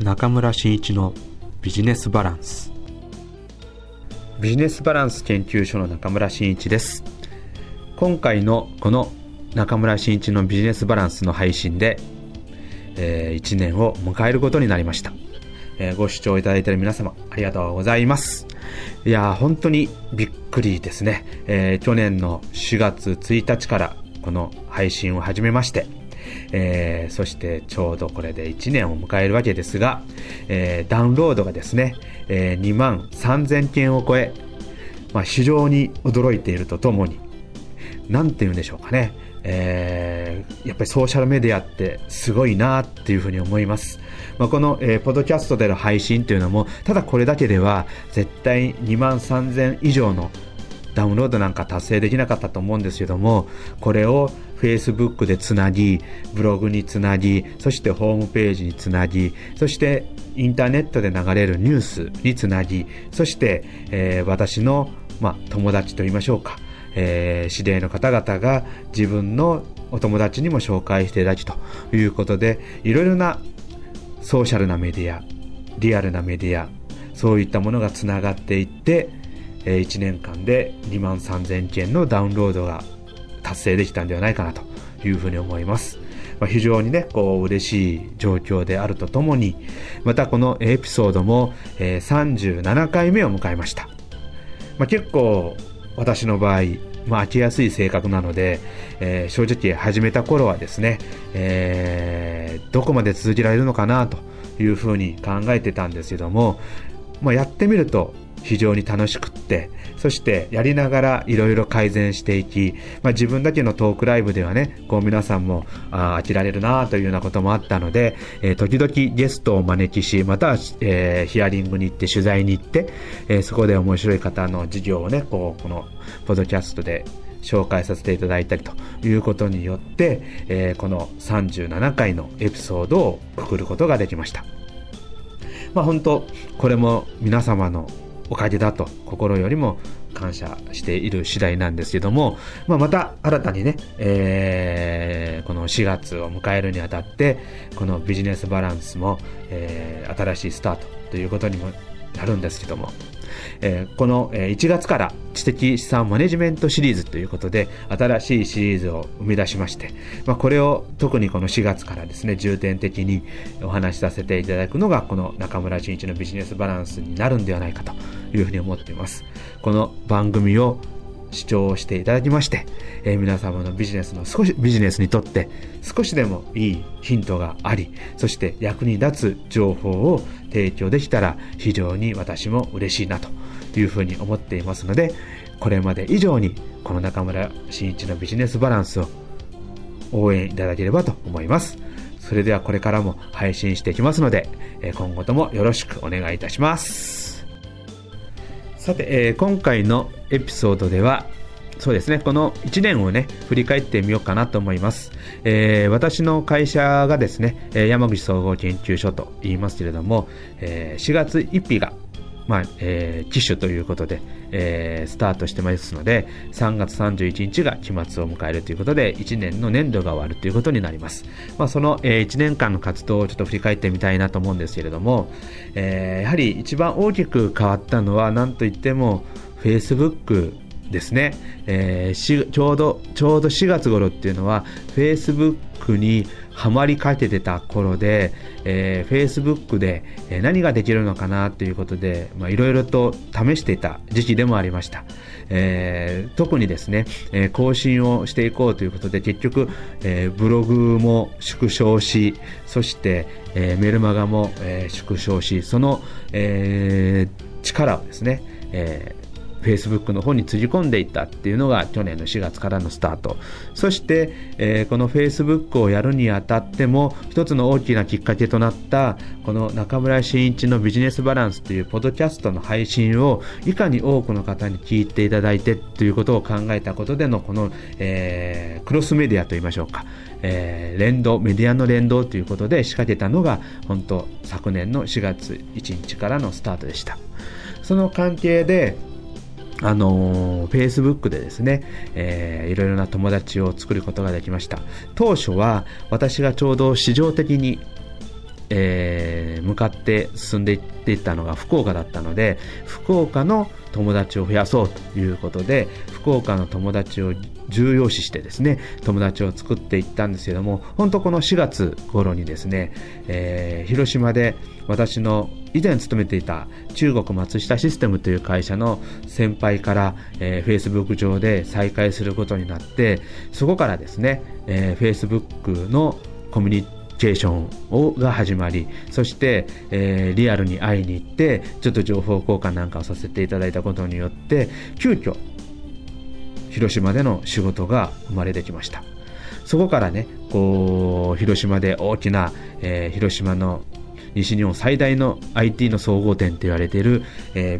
中村真一のビジネスバランス。ビジネスバランス研究所の中村真一です。今回のこの中村真一のビジネスバランスの配信で、1年を迎えることになりました。ご視聴いただいている皆様ありがとうございます。いや本当にびっくりですね。去年の4月1日からこの配信を始めまして、そしてちょうどこれで1年を迎えるわけですが、ダウンロードがですね、23,000件を超え、非常に驚いているとともに、なんて言うんでしょうかね、やっぱりソーシャルメディアってすごいなっていうふうに思います。この、ポッドキャストでの配信というのもただこれだけでは絶対23,000以上のダウンロードなんか達成できなかったと思うんですけども、これを Facebook でつなぎ、ブログにつなぎ、そしてホームページにつなぎ、そしてインターネットで流れるニュースにつなぎ、そして、私の、友達と言いましょうか、知り合いの方々が自分のお友達にも紹介していただきということで、いろいろなソーシャルなメディア、リアルなメディア、そういったものがつながっていって、1年間で23,000件のダウンロードが達成できたんではないかなというふうに思います。非常に嬉しい状況であるとともに、またこのエピソードも、37回目を迎えました。結構私の場合、飽きやすい性格なので、正直始めた頃はですね、どこまで続けられるのかなというふうに考えてたんですけども、やってみると非常に楽しくって、そしてやりながらいろいろ改善していき、自分だけのトークライブではね、皆さんも飽きられるなというようなこともあったので、時々ゲストを招きし、または、ヒアリングに行って取材に行って、そこで面白い方の事業をね、このポッドキャストで紹介させていただいたりということによって、この37回のエピソードをくくることができました。本当これも皆様のおかげだと心よりも感謝している次第なんですけども、また新たにね、この4月を迎えるにあたってこのビジネスバランスも、新しいスタートということにもなるんですけども、この1月から知的資産マネジメントシリーズということで新しいシリーズを生み出しまして、これを特にこの4月からですね、重点的にお話しさせていただくのがこの中村真一のビジネスバランスになるんではないかというふうに思っています。この番組を視聴していただきまして、皆様のビジネスにとって少しでもいいヒントがあり、そして役に立つ情報を提供できたら非常に私も嬉しいなというふうに思っていますので、これまで以上にこの中村真一のビジネスバランスを応援いただければと思います。それではこれからも配信していきますので、今後ともよろしくお願いいたします。さて、今回のエピソードではそうですね、この1年をね振り返ってみようかなと思います。私の会社がですね、山口総合研究所と言いますけれども、4月1日が期首ということで、スタートしてますので、3月31日が期末を迎えるということで1年の年度が終わるということになります。その、1年間の活動をちょっと振り返ってみたいなと思うんですけれども、やはり一番大きく変わったのは何といっても Facebook ですね。ちょうど4月頃っていうのは Facebook にハマりかけてた頃で、Facebook で何ができるのかなということで、いろいろと試していた時期でもありました。特にですね、更新をしていこうということで結局、ブログも縮小し、そして、メルマガも、縮小し、その、力をですね、Facebook の方につぎ込んでいったっていうのが去年の4月からのスタート。そして、この Facebook をやるにあたっても一つの大きなきっかけとなったこの中村真一のビジネスバランスというポッドキャストの配信をいかに多くの方に聞いていただいてということを考えたことでのこの、クロスメディアといいましょうか、連動、メディアの連動ということで仕掛けたのが本当昨年の4月1日からのスタートでした。その関係でFacebook でですね、いろいろな友達を作ることができました。当初は私がちょうど市場的に、かって進んでいっていったのが福岡だったので、福岡の友達を増やそうということで、福岡の友達を重要視してですね、友達を作っていったんですけども、本当この4月頃にですね、広島で私の以前勤めていた中国松下システムという会社の先輩から、Facebook 上で再会することになって、そこからですね、Facebook のコミュニティコミュニケーションが始まり、そして、リアルに会いに行ってちょっと情報交換なんかをさせていただいたことによって、急遽広島での仕事が生まれてきました。そこからね、こう広島で大きな、広島の西日本最大の IT の総合店と言われている、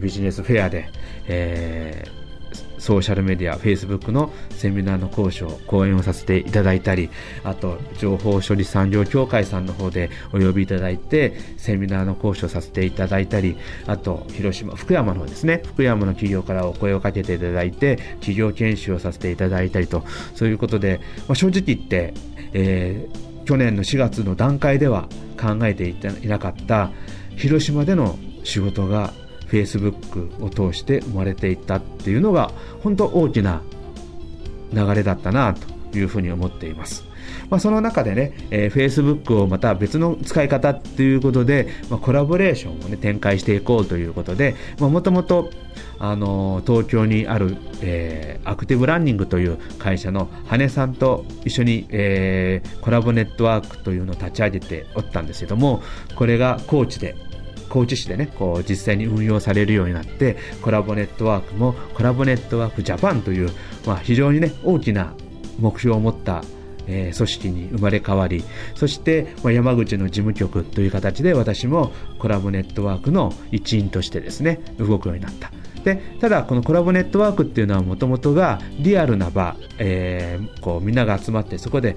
ビジネスフェアで、ソーシャルメディア Facebook のセミナーの講演をさせていただいたり、あと情報処理産業協会さんの方でお呼びいただいてセミナーの講師をさせていただいたり、あと福山の方ですね、福山の企業からお声をかけていただいて企業研修をさせていただいたりと、そういうことで、正直言って、去年の4月の段階では考えていなかった広島での仕事がFacebook を通して生まれていったっていうのが本当大きな流れだったなというふうに思っています。その中でね、Facebook をまた別の使い方っていうことで、コラボレーションを、展開していこうということで、もともと東京にある、アクティブランニングという会社の羽さんと一緒に、コラボネットワークというのを立ち上げておったんですけども、これが高知市でね、こう実際に運用されるようになって、コラボネットワークジャパンという、非常にね大きな目標を持った、組織に生まれ変わり、そして、山口の事務局という形で私もコラボネットワークの一員としてですね動くようになった。でただこのコラボネットワークっていうのはもともとがリアルな場、みんなが集まってそこで、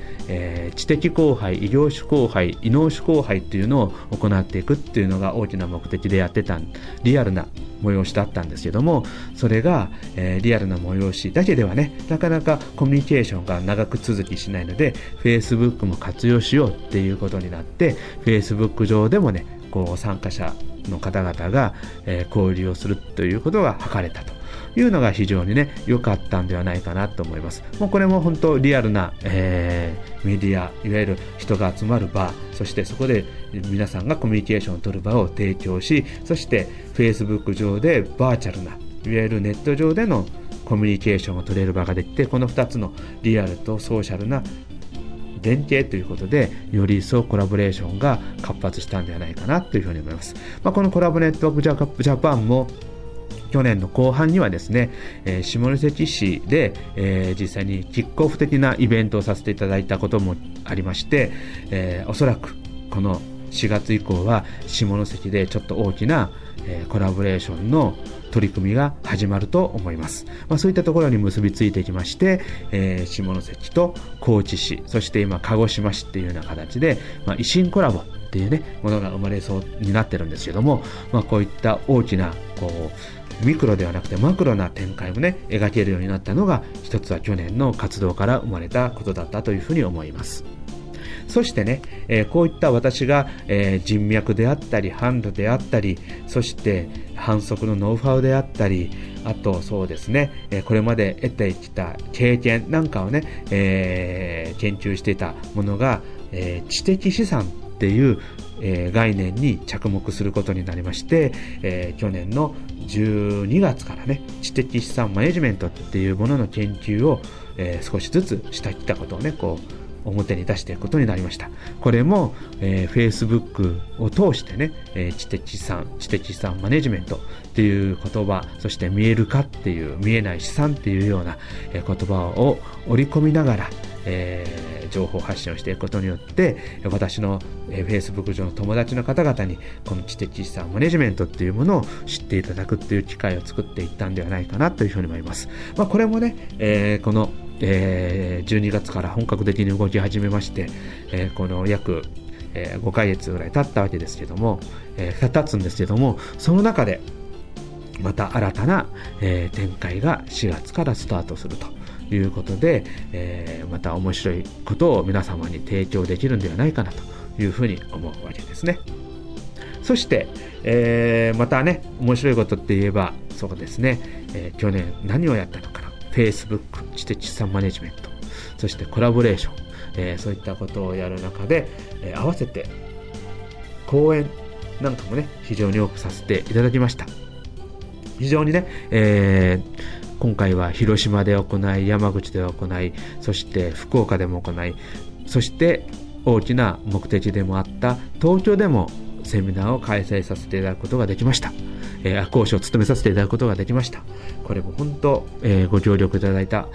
知的交配、異業種交配、異能種交配っていうのを行っていくっていうのが大きな目的でやってたリアルな催しだったんですけども、それが、リアルな催しだけではねなかなかコミュニケーションが長く続きしないので Facebook も活用しようっていうことになって、 Facebook 上でもねこう参加者の方々が、交流をするということが図れたというのが非常にね良かったんではないかなと思います。もうこれも本当リアルな、メディア、いわゆる人が集まる場、そしてそこで皆さんがコミュニケーションを取る場を提供し、そして Facebook 上でバーチャルな、いわゆるネット上でのコミュニケーションを取れる場ができて、この2つのリアルとソーシャルな連携ということで、より一層コラボレーションが活発したんではないかなというふうに思います。このコラボネットワークジャパンも去年の後半にはですね、下関市で、実際にキックオフ的なイベントをさせていただいたこともありまして、おそらくこの4月以降は下関でちょっと大きな、コラボレーションの取り組みが始まると思います。そういったところに結びついてきまして、下関と高知市、そして今鹿児島市っていうような形で、維新コラボっていうねものが生まれそうになってるんですけども、こういった大きなミクロではなくてマクロな展開もね描けるようになったのが、一つは去年の活動から生まれたことだったというふうに思います。そしてね、こういった私が、人脈であったり販路であったり、そして販促のノウハウであったり、あとそうですね、これまで得てきた経験なんかをね、研究していたものが、知的資産っていう、概念に着目することになりまして、去年の12月からね、知的資産マネジメントっていうものの研究を、少しずつしてきたことをね表に出していくことになりました。これも、Facebook を通してね、知的資産マネジメントっていう言葉、そして見える化っていう見えない資産っていうような言葉を織り込みながら、情報発信をしていくことによって、私の Facebook 上の友達の方々にこの知的資産マネジメントっていうものを知っていただくっていう機会を作っていったんではないかなというふうに思います。これもね、この12月から本格的に動き始めまして、この約5ヶ月ぐらい経ったわけですけども、経つんですけども、その中でまた新たな展開が4月からスタートするということで、また面白いことを皆様に提供できるんではないかなというふうに思うわけですね。そして、またね面白いことって言えばそうですね、去年何をやったのかな、 Facebook、 知的資産マネジメント、そしてコラボレーション、そういったことをやる中で、合わせて講演なんかもね非常に多くさせていただきました。非常にね、今回は広島で行い、山口で行い、そして福岡でも行い、そして大きな目的でもあった東京でもセミナーを開催させていただくことができました。講師を務めさせていただくことができました。これも本当、ご協力いただいた、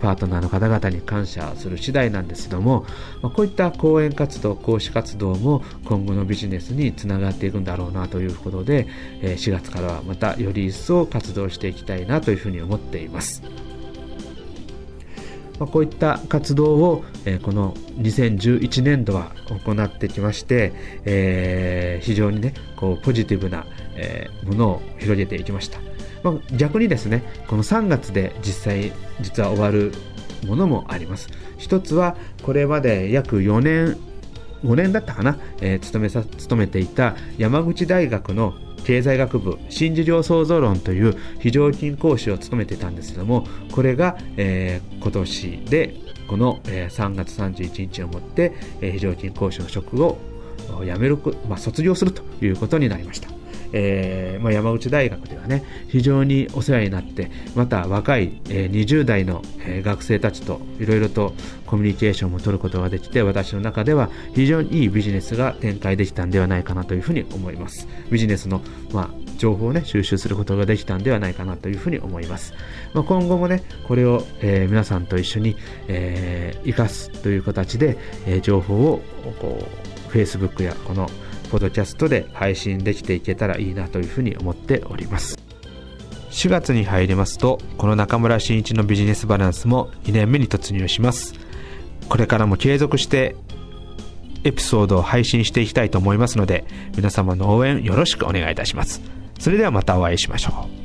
パートナーの方々に感謝する次第なんですけども、こういった講演活動、講師活動も今後のビジネスにつながっていくんだろうなということで、4月からはまたより一層活動していきたいなというふうに思っています。こういった活動をこの2011年度は行ってきまして、非常にねこうポジティブなものを広げていきました。逆にですねこの3月で実は終わるものもあります。一つはこれまで約5年だったかな、勤めていた山口大学の経済学部新事業創造論という非常勤講師を務めていたんですけども、これが、今年でこの、3月31日をもって、非常勤講師の職を辞める、卒業するということになりました。山口大学ではね非常にお世話になって、また若い、20代の、学生たちといろいろとコミュニケーションも取ることができて、私の中では非常にいいビジネスが展開できたんではないかなというふうに思います。ビジネスの、情報を、収集することができたんではないかなというふうに思います。今後もねこれを、皆さんと一緒に、活かすという形で、情報をこう Facebook やこのポッドキャストで配信できていけたらいいなというふうに思っております。4月に入りますとこの中村真一のビジネスバランスも2年目に突入します。これからも継続してエピソードを配信していきたいと思いますので、皆様の応援よろしくお願いいたします。それではまたお会いしましょう。